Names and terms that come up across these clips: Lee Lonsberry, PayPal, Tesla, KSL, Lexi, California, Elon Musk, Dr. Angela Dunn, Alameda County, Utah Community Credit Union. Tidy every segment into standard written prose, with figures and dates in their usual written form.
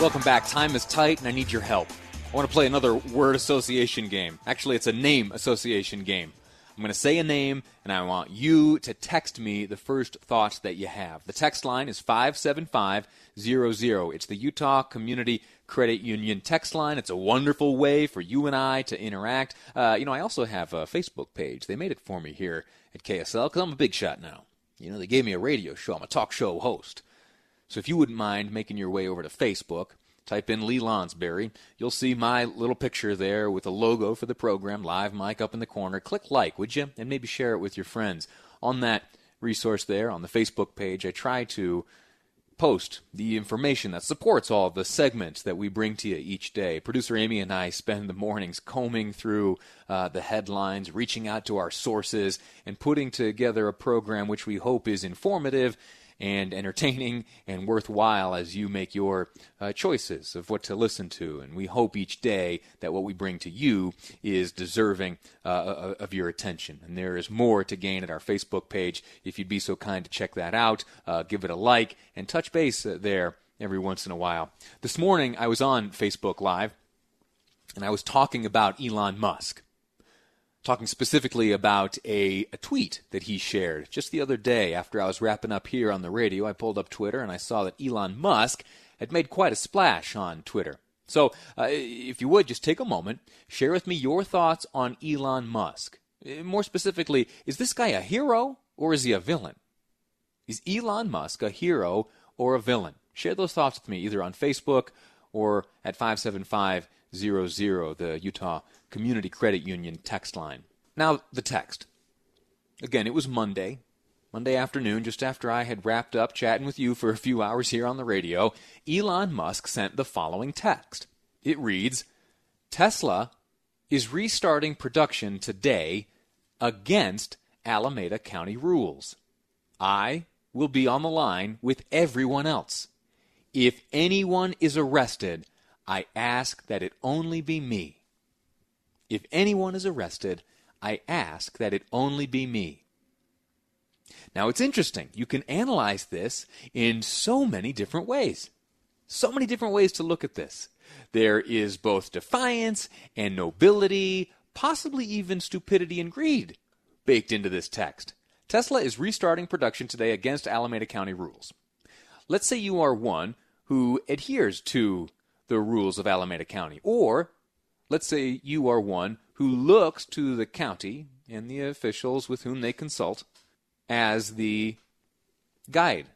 Welcome back. Time is tight, and I need your help. I want to play another word association game. Actually, it's a name association game. I'm going to say a name, and I want you to text me the first thoughts that you have. The text line is 57500. It's the Utah Community Credit Union text line. It's a wonderful way for you and I to interact. I also have a Facebook page. They made it for me here at KSL because I'm a big shot now. You know, they gave me a radio show. I'm a talk show host. So if you wouldn't mind making your way over to Facebook, type in Lee Lonsberry. You'll see my little picture there with a logo for the program, live mic up in the corner. Click like, would you? And maybe share it with your friends. On that resource there, on the Facebook page, I try to post the information that supports all the segments that we bring to you each day. Producer Amy and I spend the mornings combing through the headlines, reaching out to our sources, and putting together a program which we hope is informative and entertaining and worthwhile as you make your choices of what to listen to. And we hope each day that what we bring to you is deserving of your attention. And there is more to gain at our Facebook page. If you'd be so kind to check that out, give it a like, and touch base there every once in a while. This morning I was on Facebook Live, and I was talking about Elon Musk, talking specifically about a tweet that he shared just the other day after I was wrapping up here on the radio. I pulled up Twitter, and I saw that Elon Musk had made quite a splash on Twitter. So if you would, just take a moment, share with me your thoughts on Elon Musk. More specifically, is this guy a hero or is he a villain? Is Elon Musk a hero or a villain? Share those thoughts with me either on Facebook or at 57500, the Utah Community Credit Union text line. Now, the text. Again, it was Monday afternoon, just after I had wrapped up chatting with you for a few hours here on the radio. Elon Musk sent the following text. It reads, Tesla is restarting production today against Alameda County rules. I will be on the line with everyone else. If anyone is arrested, I ask that it only be me. If anyone is arrested, I ask that it only be me. Now, it's interesting. You can analyze this in so many different ways. So many different ways to look at this. There is both defiance and nobility, possibly even stupidity and greed baked into this text. Tesla is restarting production today against Alameda County rules. Let's say you are one who adheres to the rules of Alameda County, or let's say you are one who looks to the county and the officials with whom they consult as the guide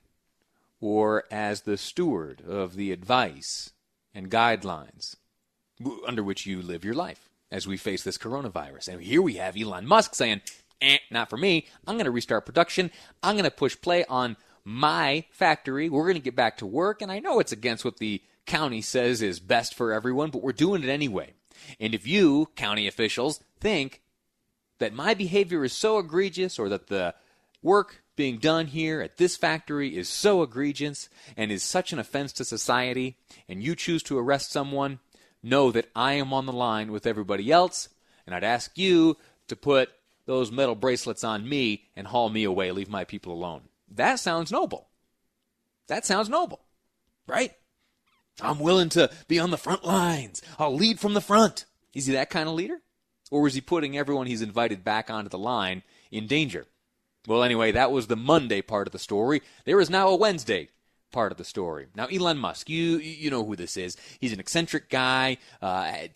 or as the steward of the advice and guidelines under which you live your life as we face this coronavirus. And here we have Elon Musk saying, not for me. I'm going to restart production. I'm going to push play on my factory. We're going to get back to work. And I know it's against what the county says is best for everyone, but we're doing it anyway. And if you, county officials, think that my behavior is so egregious or that the work being done here at this factory is so egregious and is such an offense to society, and you choose to arrest someone, know that I am on the line with everybody else, and I'd ask you to put those metal bracelets on me and haul me away, leave my people alone. That sounds noble. Right? I'm willing to be on the front lines. I'll lead from the front. Is he that kind of leader? Or is he putting everyone he's invited back onto the line in danger? Well, anyway, that was the Monday part of the story. There is now a Wednesday part of the story. Now, Elon Musk, you know who this is. He's an eccentric guy,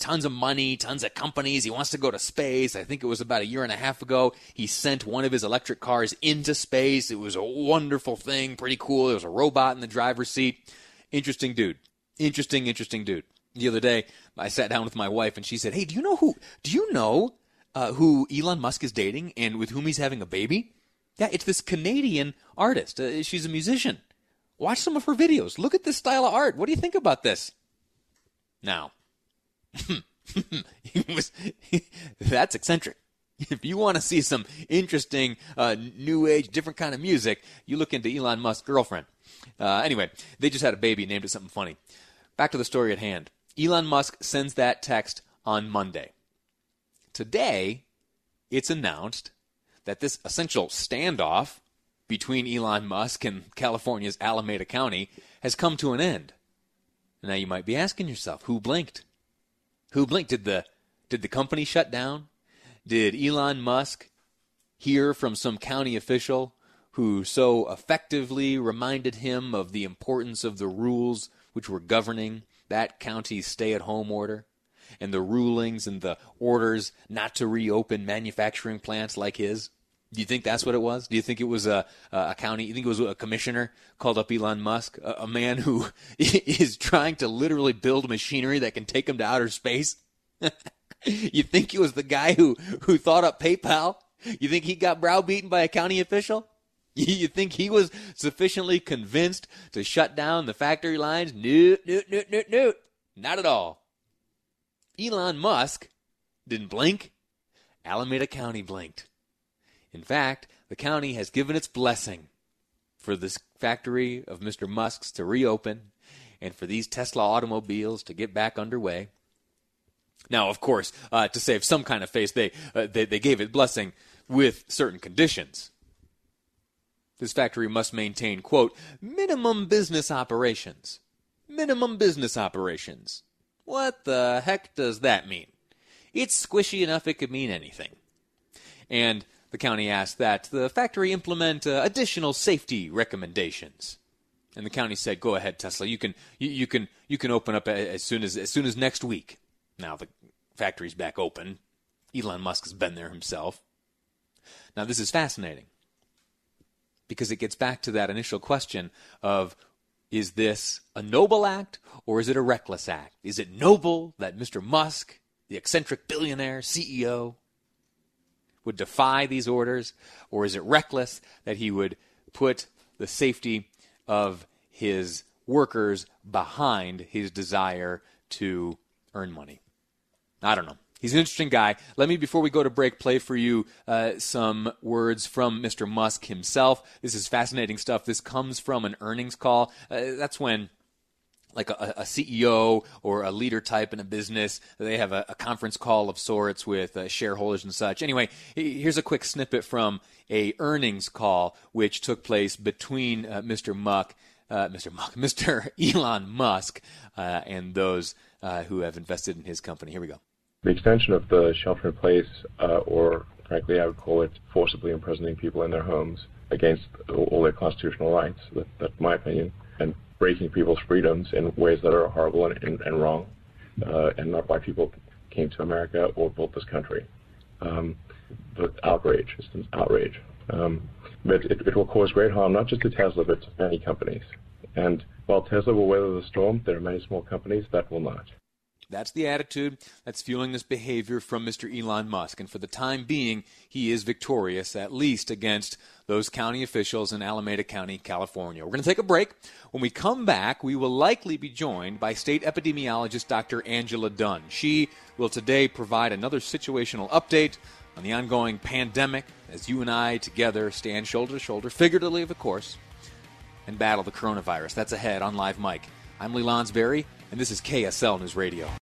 tons of money, tons of companies. He wants to go to space. I think it was about a year and a half ago, he sent one of his electric cars into space. It was a wonderful thing, pretty cool. There was a robot in the driver's seat. Interesting dude. Interesting dude. The other day, I sat down with my wife, and she said, hey, do you know who Elon Musk is dating and with whom he's having a baby? Yeah, it's this Canadian artist. She's a musician. Watch some of her videos. Look at this style of art. What do you think about this? Now, that's eccentric. If you want to see some interesting, new age, different kind of music, you look into Elon Musk's girlfriend. Anyway, they just had a baby, named it something funny. Back to the story at hand. Elon Musk sends that text on Monday. Today, it's announced that this essential standoff between Elon Musk and California's Alameda County has come to an end. Now you might be asking yourself, who blinked? Who blinked? Did the company shut down? Did Elon Musk hear from some county official who so effectively reminded him of the importance of the rules which were governing that county's stay-at-home order and the rulings and the orders not to reopen manufacturing plants like his? Do you think that's what it was? Do you think it was a county? You think it was a commissioner called up Elon Musk, a man who is trying to literally build machinery that can take him to outer space? You think it was the guy who thought up PayPal? You think he got browbeaten by a county official? You think he was sufficiently convinced to shut down the factory lines? No. Not at all. Elon Musk didn't blink. Alameda County blinked. In fact, the county has given its blessing for this factory of Mr. Musk's to reopen and for these Tesla automobiles to get back underway. Now, of course, to save some kind of face, they gave it blessing with certain conditions. This factory must maintain, quote, minimum business operations. What the heck does that mean? It's squishy enough it could mean anything. And the county asked that the factory implement additional safety recommendations. And the county said, go ahead, Tesla, you can open up as soon as next week. Now the factory's back open. Elon Musk has been there himself. Now this is fascinating because it gets back to that initial question of, is this a noble act or is it a reckless act? Is it noble that Mr. Musk, the eccentric billionaire CEO, would defy these orders, or is it reckless that he would put the safety of his workers behind his desire to earn money? I don't know. He's an interesting guy. Let me, before we go to break, play for you some words from Mr. Musk himself. This is fascinating stuff. This comes from an earnings call. That's when, like a CEO or a leader type in a business, they have a conference call of sorts with shareholders and such. Anyway, here's a quick snippet from a earnings call which took place between Mr. Elon Musk, and those who have invested in his company. Here we go. The extension of the shelter-in-place, or frankly I would call it forcibly imprisoning people in their homes against all their constitutional rights, that's my opinion, and breaking people's freedoms in ways that are horrible and wrong, and not why people came to America or built this country. But outrage, it's an outrage. But it will cause great harm, not just to Tesla, but to many companies. And while Tesla will weather the storm, there are many small companies that will not. That's the attitude that's fueling this behavior from Mr. Elon Musk. And for the time being, he is victorious, at least against those county officials in Alameda County, California. We're going to take a break. When we come back, we will likely be joined by state epidemiologist Dr. Angela Dunn. She will today provide another situational update on the ongoing pandemic as you and I together stand shoulder to shoulder, figuratively, of course, and battle the coronavirus. That's ahead on Live Mike. I'm Lee Lonsberry, and this is KSL News Radio.